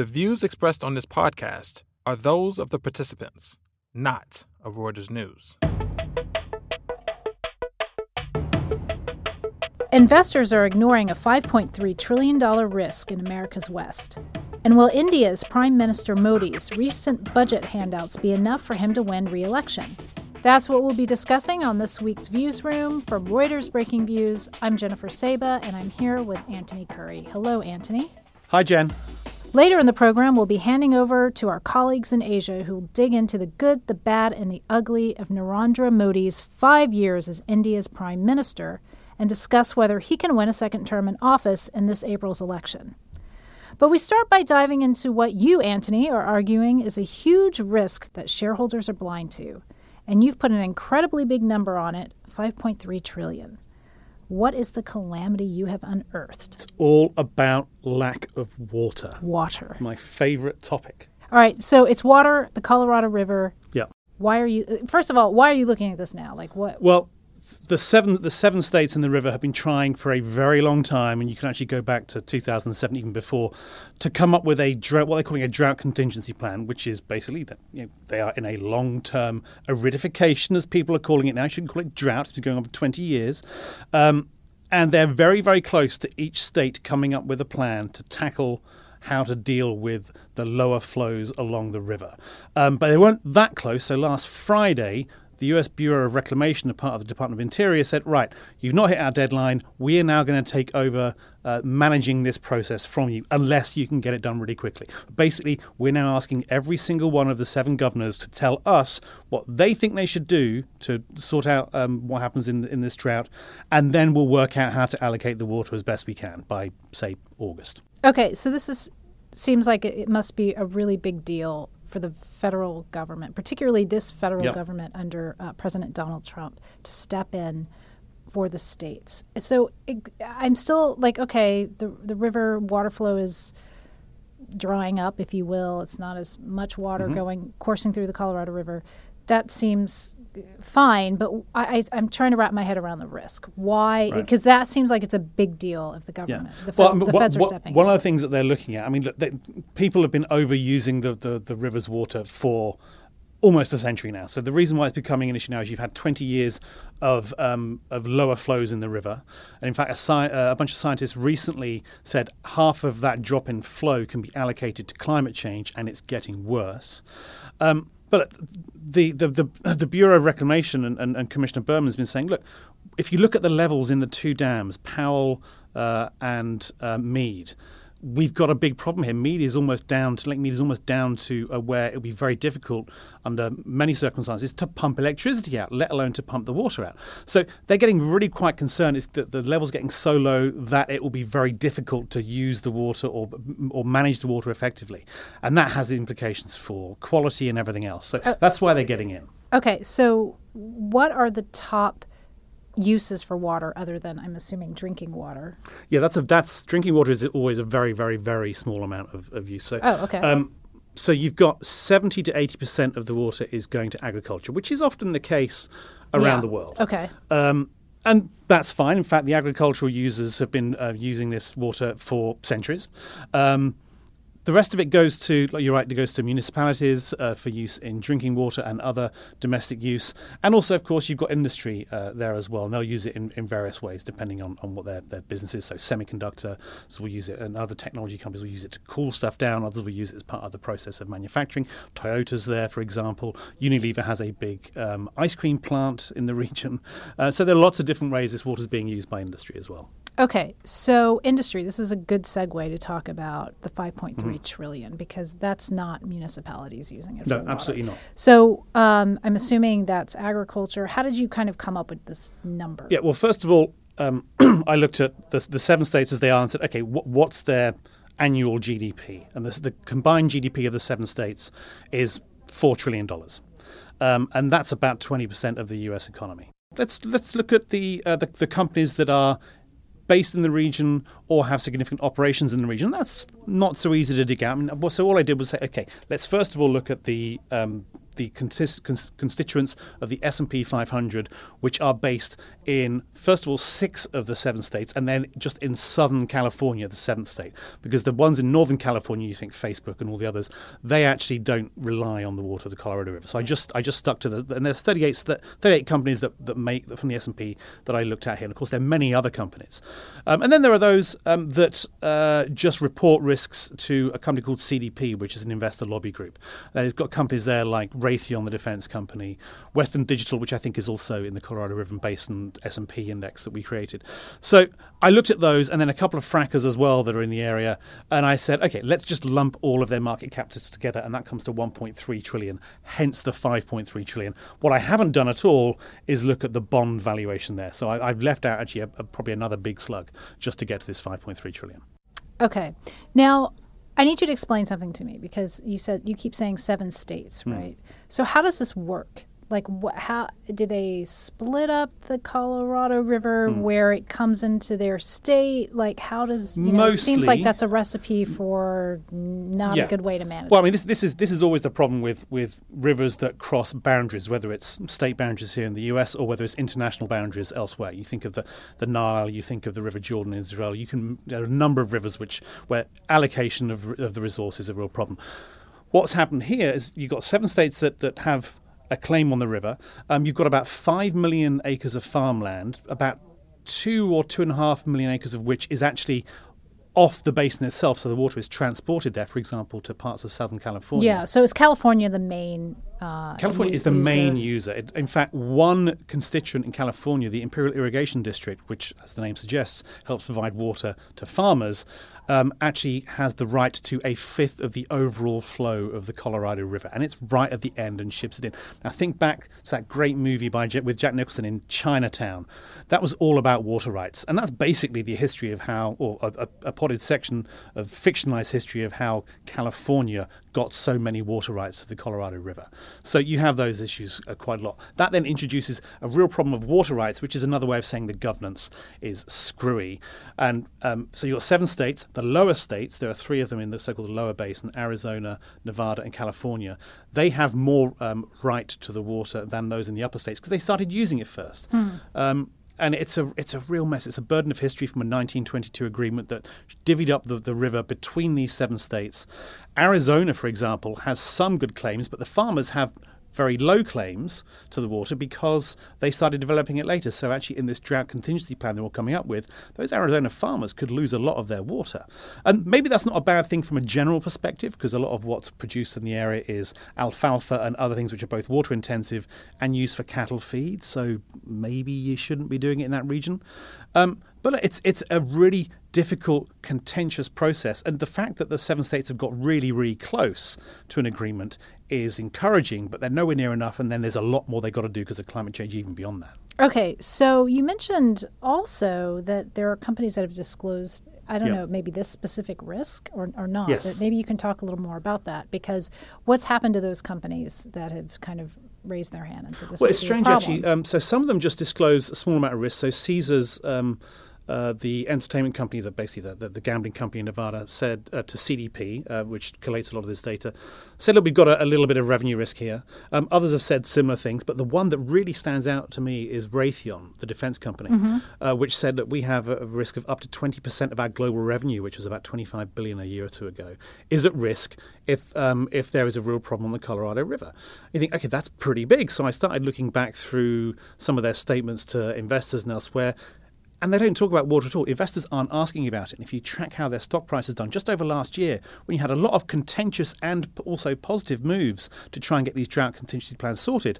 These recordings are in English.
The views expressed on this podcast are those of the participants, not of Reuters News. Investors are ignoring a $5.3 trillion risk in America's West. And will India's Prime Minister Modi's recent budget handouts be enough for him to win re-election? That's what we'll be discussing on this week's Views Room from Reuters Breaking Views. I'm Jennifer Saba, and I'm here with Anthony Curry. Hello, Anthony. Hi, Jen. Later in the program, we'll be handing over to our colleagues in Asia who'll dig into the good, the bad, and the ugly of Narendra Modi's 5 years as India's Prime Minister and discuss whether he can win a second term in office in this April's election. But we start by diving into what you, Anthony, are arguing is a huge risk that shareholders are blind to. And you've put an incredibly big number on it, $5.3 trillion. What is the calamity you have unearthed? It's all about lack of water. Water. My favorite topic. All right, so it's water, the Colorado River. Yeah. Why are you, first of all, why are you looking at this now? Like what? Well, the seven states in the river have been trying for a very long time, and you can actually go back to 2007, even before, to come up with a drought, what they're calling a drought contingency plan, which is basically that they are in a long-term aridification, as people are calling it now. You shouldn't call it drought. It's been going on for 20 years. And they're very, very close to each state coming up with a plan to tackle how to deal with the lower flows along the river. But they weren't that close. So last Friday, the US Bureau of Reclamation, a part of the Department of Interior, said, right, you've not hit our deadline. We are now going to take over managing this process from you unless you can get it done really quickly. Basically, we're now asking every single one of the seven governors to tell us what they think they should do to sort out what happens in this drought, and then we'll work out how to allocate the water as best we can by, say, August. Okay, so this seems like it must be a really big deal for the federal government, particularly this federal government under President Donald Trump, to step in for the states. So I'm still like, okay, the river water flow is drying up, if you will. It's not as much water coursing through the Colorado River. That seems fine, but I'm trying to wrap my head around the risk. Why? Because that seems like it's a big deal if the government, the feds are stepping in. One of the things that they're looking at, I mean, look, people have been overusing the river's water for almost a century now. So the reason why it's becoming an issue now is you've had 20 years of lower flows in the river. And in fact, a bunch of scientists recently said half of that drop in flow can be allocated to climate change, and it's getting worse. But the Bureau of Reclamation and Commissioner Berman's been saying, look, if you look at the levels in the two dams, Powell and Mead, we've got a big problem here. Lake Mead is almost down to where it would be very difficult under many circumstances to pump electricity out, let alone to pump the water out. So they're getting really quite concerned is that the level's getting so low that it will be very difficult to use the water or manage the water effectively. And that has implications for quality and everything else. So that's why they're getting in. Okay, so what are the top uses for water other than, I'm assuming, drinking water? Yeah, that's drinking water is always a very, very, very small amount of use. So, so you've got 70 to 80% of the water is going to agriculture, which is often the case around the world. Okay. And that's fine. In fact, the agricultural users have been using this water for centuries. The rest of it goes to, you're right, it goes to municipalities for use in drinking water and other domestic use. And also, of course, you've got industry there as well. And they'll use it in various ways, depending on what their business is. So semiconductors will use it, and other technology companies will use it to cool stuff down. Others will use it as part of the process of manufacturing. Toyota's there, for example. Unilever has a big ice cream plant in the region. So there are lots of different ways this water is being used by industry as well. Okay, so industry, this is a good segue to talk about the 5.3 trillion, because that's not municipalities using it. No, absolutely not. So I'm assuming that's agriculture. How did you kind of come up with this number? Yeah, well, first of all, I looked at the seven states as they are and said, okay, what's their annual GDP? And the combined GDP of the seven states is $4 trillion. And that's about 20% of the U.S. economy. Let's look at the companies that are based in the region or have significant operations in the region. That's not so easy to dig out. I mean, so all I did was say, okay, let's first of all look at the constituents of the S&P 500, which are based in, first of all, 6 of the 7 states, and then just in Southern California, the 7th state. Because the ones in Northern California, you think Facebook and all the others, they actually don't rely on the water of the Colorado River. So I just stuck to the, and there are 38 companies that make from the S&P that I looked at here. And of course, there are many other companies. And then there are those that just report risks to a company called CDP, which is an investor lobby group. It's got companies there like Raytheon, the defense company, Western Digital, which I think is also in the Colorado River Basin S&P index that we created. So I looked at those and then a couple of frackers as well that are in the area. And I said, OK, let's just lump all of their market captures together. And that comes to 1.3 trillion, hence the 5.3 trillion. What I haven't done at all is look at the bond valuation there. So I've left out actually probably another big slug just to get to this 5.3 trillion. OK. Now, I need you to explain something to me, because you keep saying 7 states, right? So how does this work? Like, how do they split up the Colorado River where it comes into their state? Like, how does, it seems like that's a recipe for not a good way to manage it. Well, I mean, this is always the problem with rivers that cross boundaries, whether it's state boundaries here in the U.S. or whether it's international boundaries elsewhere. You think of the Nile, you think of the River Jordan in Israel. There are a number of rivers where allocation of the resource is a real problem. What's happened here is you've got 7 states that have a claim on the river. You've got about 5 million acres of farmland, about 2 or 2.5 million acres of which is actually off the basin itself. So the water is transported there, for example, to parts of Southern California. Yeah, so is California the main California is the main user. In fact, one constituent in California, the Imperial Irrigation District, which, as the name suggests, helps provide water to farmers, actually has the right to 1/5 of the overall flow of the Colorado River. And it's right at the end and ships it in. Now, think back to that great movie with Jack Nicholson in Chinatown. That was all about water rights. And that's basically the history of how, or a potted section of fictionalized history of how California got so many water rights to the Colorado River. So you have those issues quite a lot. That then introduces a real problem of water rights, which is another way of saying the governance is screwy. And so you've got 7 states. The lower states, there are 3 of them in the so-called lower basin, Arizona, Nevada, and California. They have more right to the water than those in the upper states because they started using it first. And it's a real mess. It's a burden of history from a 1922 agreement that divvied up the river between these 7 states. Arizona, for example, has some good claims, but the farmers have very low claims to the water because they started developing it later. So actually in this drought contingency plan they're all coming up with, those Arizona farmers could lose a lot of their water. And maybe that's not a bad thing from a general perspective, because a lot of what's produced in the area is alfalfa and other things which are both water intensive and used for cattle feed. So maybe you shouldn't be doing it in that region. But it's a really difficult, contentious process. And the fact that the 7 states have got really, really close to an agreement is encouraging, but they're nowhere near enough. And then there's a lot more they've got to do because of climate change, even beyond that. Okay. So you mentioned also that there are companies that have disclosed, I don't know, maybe this specific risk or not. Yes. Maybe you can talk a little more about that, because what's happened to those companies that have kind of raised their hand and said this is a problem? Well, it's strange, actually. So some of them just disclose a small amount of risk. So Caesar's, the entertainment company, that basically the gambling company in Nevada, said to CDP, which collates a lot of this data, said, look, we've got a little bit of revenue risk here. Others have said similar things, but the one that really stands out to me is Raytheon, the defense company, which said that we have a risk of up to 20% of our global revenue, which was about $25 billion a year or two ago, is at risk if there is a real problem on the Colorado River. You think, okay, that's pretty big. So I started looking back through some of their statements to investors and elsewhere. And they don't talk about water at all. Investors aren't asking about it. And if you track how their stock price has done just over last year, when you had a lot of contentious and also positive moves to try and get these drought contingency plans sorted,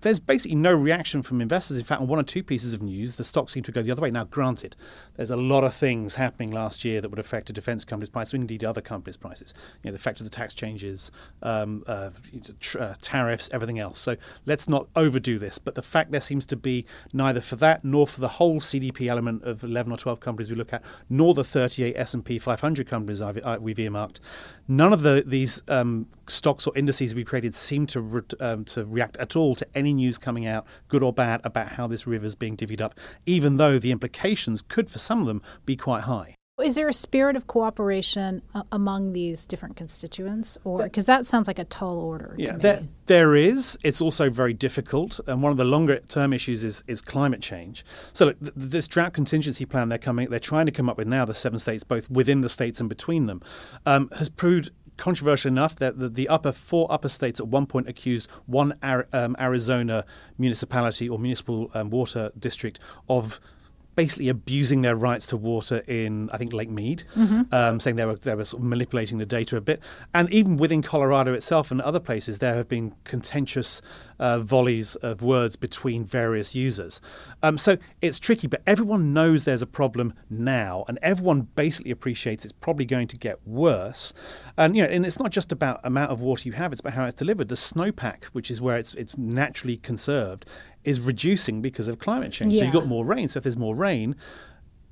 there's basically no reaction from investors. In fact, on 1 or 2 pieces of news, the stock seemed to go the other way. Now, granted, there's a lot of things happening last year that would affect a defense company's price, or indeed other companies' prices. You know, the effect of the tax changes, tariffs, everything else. So let's not overdo this. But the fact there seems to be neither for that nor for the whole CDP element of 11 or 12 companies we look at, nor the 38 S&P 500 companies we've earmarked. None of these stocks or indices we created seem to react at all to any news coming out, good or bad, about how this river is being divvied up, even though the implications could, for some of them, be quite high. Is there a spirit of cooperation among these different constituents? Or because that sounds like a tall order to me. There is. It's also very difficult. And one of the longer-term issues is climate change. So look, this drought contingency plan they're trying to come up with now, the seven states, both within the states and between them, has proved controversial enough that the four upper states at one point accused one Arizona municipality or municipal water district of basically abusing their rights to water in, I think, Lake Mead, saying they were sort of manipulating the data a bit. And even within Colorado itself and other places, there have been contentious volleys of words between various users. So it's tricky, but everyone knows there's a problem now, and everyone basically appreciates it's probably going to get worse. And and it's not just about amount of water you have, it's about how it's delivered. The snowpack, which is where it's naturally conserved, is reducing because of climate change. Yeah. So you've got more rain. So if there's more rain,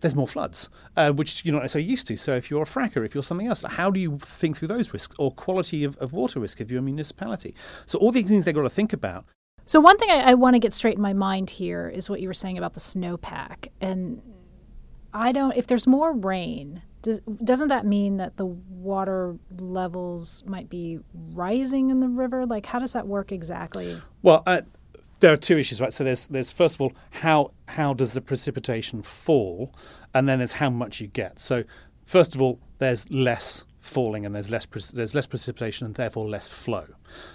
there's more floods, which you're not so used to. So if you're a fracker, if you're something else, like how do you think through those risks or quality of water risk if you're a municipality? So all these things they've got to think about. So one thing I want to get straight in my mind here is what you were saying about the snowpack. And if there's more rain, doesn't that mean that the water levels might be rising in the river? Like, how does that work exactly? Well, there are two issues, right? So there's first of all, how does the precipitation fall? And then there's how much you get. So first of all, there's less falling and there's less precipitation and therefore less flow.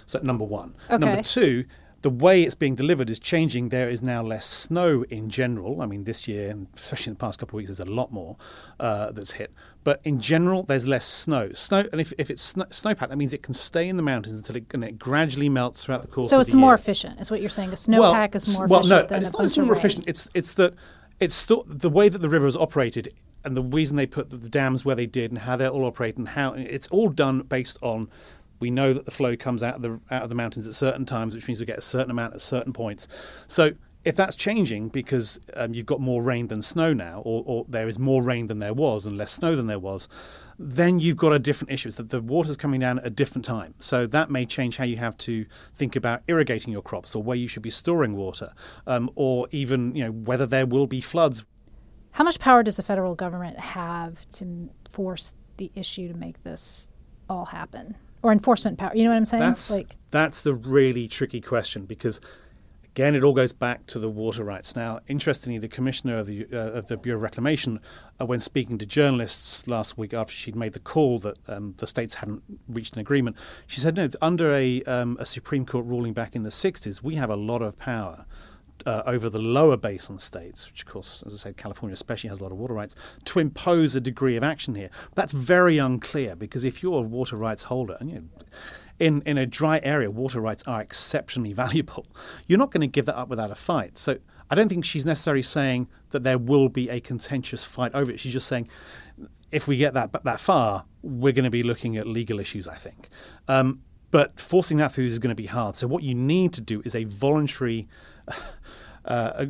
So number one. Okay. Number two, the way it's being delivered is changing. There is now less snow in general. I mean, this year, and especially in the past couple of weeks, there's a lot more that's hit. But in general, there's less snow. And if it's snowpack, that means it can stay in the mountains until it gradually melts throughout the course of the year. So it's more efficient, is what you're saying. A snowpack is more efficient than a bunch of rain. Well, no, it's not more efficient. It's that it's still the way that the river is operated and the reason they put the dams where they did and how they're all operated and how it's all done based on. We know that the flow comes out of the mountains at certain times, which means we get a certain amount at certain points. So if that's changing because you've got more rain than snow now, or there is more rain than there was and less snow than there was, then you've got a different issue. It's that the water's coming down at a different time. So that may change how you have to think about irrigating your crops or where you should be storing water, or even whether there will be floods. How much power does the federal government have to force the issue to make this all happen? Or enforcement power, you know what I'm saying? That's the really tricky question because, again, it all goes back to the water rights. Now, interestingly, the commissioner of the Bureau of Reclamation, when speaking to journalists last week after she'd made the call that the states hadn't reached an agreement, she said, no, under a Supreme Court ruling back in the 60s, we have a lot of power over the lower basin states, which, of course, as I said, California especially has a lot of water rights, to impose a degree of action here. That's very unclear because if you're a water rights holder, and in a dry area, water rights are exceptionally valuable. You're not going to give that up without a fight. So I don't think she's necessarily saying that there will be a contentious fight over it. She's just saying if we get that far, we're going to be looking at legal issues, I think. But forcing that through is going to be hard. So what you need to do is a voluntary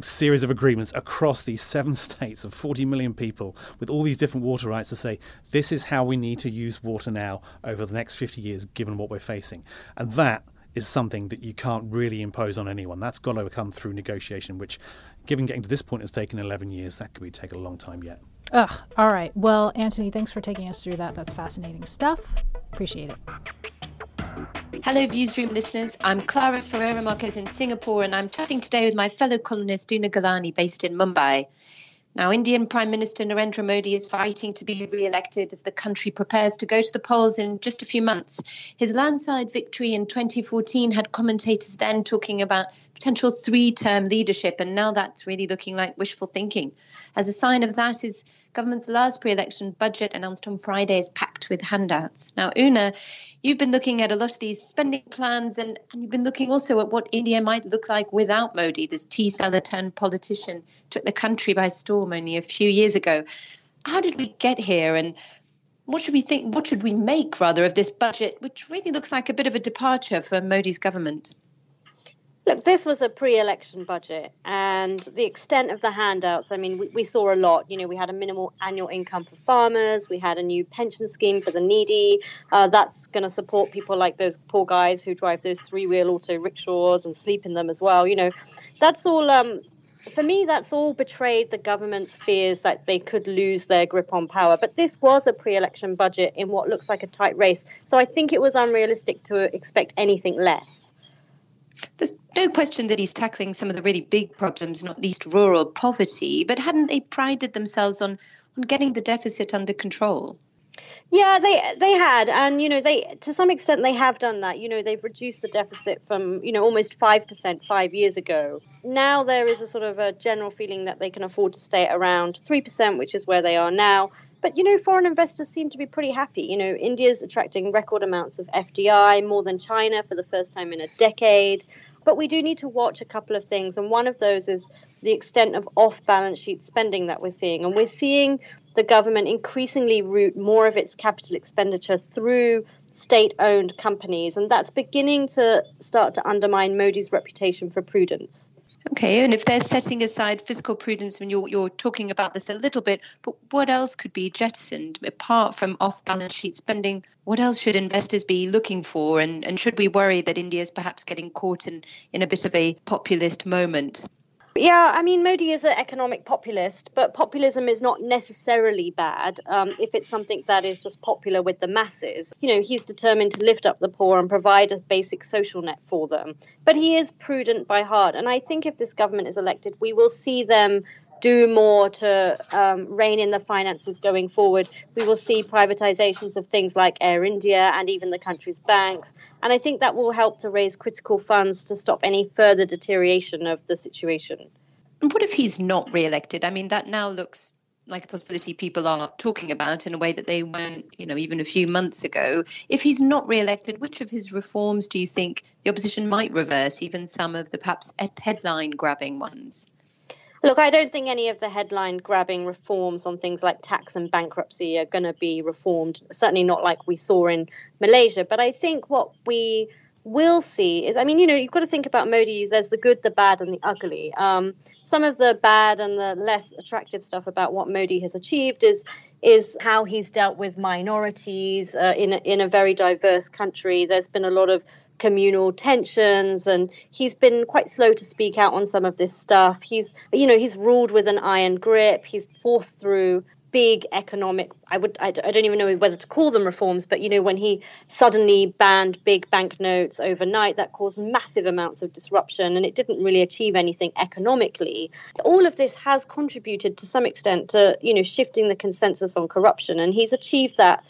series of agreements across these seven states of 40 million people with all these different water rights to say, this is how we need to use water now over the next 50 years, given what we're facing. And that is something that you can't really impose on anyone. That's got to come through negotiation, which, given getting to this point, has taken 11 years. That could take a long time yet. All right. Well, Anthony, thanks for taking us through that. That's fascinating stuff. Appreciate it. Hello, Views Room listeners. I'm Clara Ferreira-Marques in Singapore, and I'm chatting today with my fellow columnist Duna Galani, based in Mumbai. Now, Indian Prime Minister Narendra Modi is fighting to be re-elected as the country prepares to go to the polls in just a few months. His landslide victory in 2014 had commentators then talking about potential three-term leadership, and now that's really looking like wishful thinking. As a sign of that is government's last pre-election budget announced on Friday is packed with handouts. Now, Una, you've been looking at a lot of these spending plans and you've been looking also at what India might look like without Modi. This tea seller turned politician took the country by storm only a few years ago. How did we get here and what should we make rather of this budget, which really looks like a bit of a departure for Modi's government? Look, this was a pre-election budget, and the extent of the handouts, I mean, we saw a lot. We had a minimal annual income for farmers. We had a new pension scheme for the needy. That's going to support people like those poor guys who drive those three-wheel auto rickshaws and sleep in them as well. That's all for me, that's all betrayed the government's fears that they could lose their grip on power. But this was a pre-election budget in what looks like a tight race. So I think it was unrealistic to expect anything less. There's no question that he's tackling some of the really big problems, not least rural poverty. But hadn't they prided themselves on getting the deficit under control? Yeah, they had. And, you know, they to some extent they have done that. You know, they've reduced the deficit from, you know, almost 5% 5 years ago. Now there is a sort of a general feeling that they can afford to stay at around 3%, which is where they are now. But, you know, foreign investors seem to be pretty happy. You know, India's attracting record amounts of FDI, more than China for the first time in a decade. But we do need to watch a couple of things. And one of those is the extent of off-balance sheet spending that we're seeing. And we're seeing the government increasingly route more of its capital expenditure through state-owned companies. And that's beginning to start to undermine Modi's reputation for prudence. Okay, and if they're setting aside fiscal prudence, and you're talking about this a little bit, but what else could be jettisoned apart from off-balance sheet spending? What else should investors be looking for? And should we worry that India is perhaps getting caught in a bit of a populist moment? Yeah, I mean, Modi is an economic populist, but populism is not necessarily bad if it's something that is just popular with the masses. You know, he's determined to lift up the poor and provide a basic social net for them. But he is prudent by heart. And I think if this government is elected, we will see them do more to rein in the finances going forward. We will see privatizations of things like Air India and even the country's banks. And I think that will help to raise critical funds to stop any further deterioration of the situation. And what if he's not re-elected? I mean, that now looks like a possibility people are talking about in a way that they weren't, you know, even a few months ago. If he's not re-elected, which of his reforms do you think the opposition might reverse, even some of the perhaps headline-grabbing ones? Look, I don't think any of the headline-grabbing reforms on things like tax and bankruptcy are going to be reformed, certainly not like we saw in Malaysia. But I think what we will see is, I mean, you know, you've got to think about Modi, there's the good, the bad and the ugly. Some of the bad and the less attractive stuff about what Modi has achieved is how he's dealt with minorities in a very diverse country. There's been a lot of communal tensions, and he's been quite slow to speak out on some of this stuff. He's ruled with an iron grip. He's forced through big economic, I don't even know whether to call them reforms, but, you know, when he suddenly banned big banknotes overnight, that caused massive amounts of disruption, and it didn't really achieve anything economically. So all of this has contributed to some extent to, you know, shifting the consensus on corruption, and he's achieved that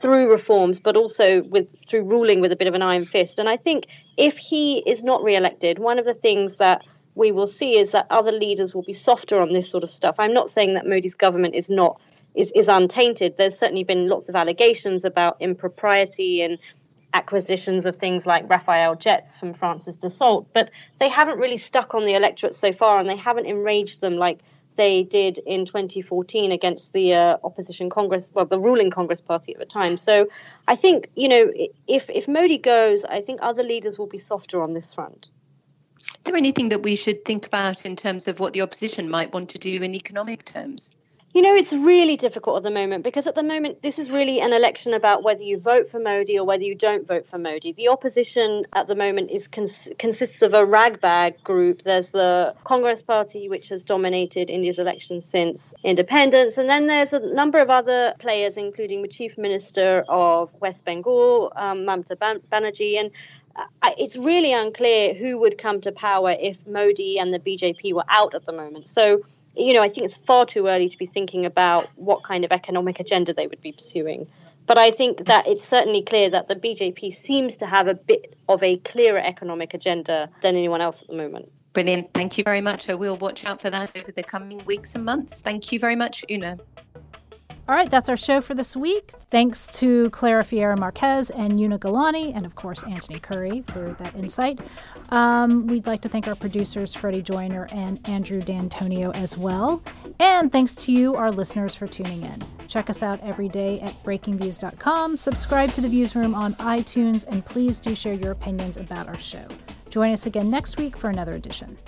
through reforms, but also through ruling with a bit of an iron fist. And I think if he is not re-elected, one of the things that we will see is that other leaders will be softer on this sort of stuff. I'm not saying that Modi's government is untainted. There's certainly been lots of allegations about impropriety and acquisitions of things like Rafael jets from France's Dassault, but they haven't really stuck on the electorate so far, and they haven't enraged them like they did in 2014 against the opposition Congress, well, the ruling Congress Party at the time. So I think, you know, if Modi goes, I think other leaders will be softer on this front. Is there anything that we should think about in terms of what the opposition might want to do in economic terms? You know, it's really difficult at the moment, because at the moment, this is really an election about whether you vote for Modi or whether you don't vote for Modi. The opposition at the moment consists of a ragbag group. There's the Congress Party, which has dominated India's elections since independence. And then there's a number of other players, including the Chief Minister of West Bengal, Mamta Banerjee. And it's really unclear who would come to power if Modi and the BJP were out at the moment. So, you know, I think it's far too early to be thinking about what kind of economic agenda they would be pursuing. But I think that it's certainly clear that the BJP seems to have a bit of a clearer economic agenda than anyone else at the moment. Brilliant. Thank you very much. I will watch out for that over the coming weeks and months. Thank you very much, Una. All right, that's our show for this week. Thanks to Clara Ferreira-Marques and Duna Galani, and of course, Anthony Curry for that insight. We'd like to thank our producers, Freddie Joyner and Andrew D'Antonio as well. And thanks to you, our listeners, for tuning in. Check us out every day at BreakingViews.com. Subscribe to the Views Room on iTunes, and please do share your opinions about our show. Join us again next week for another edition.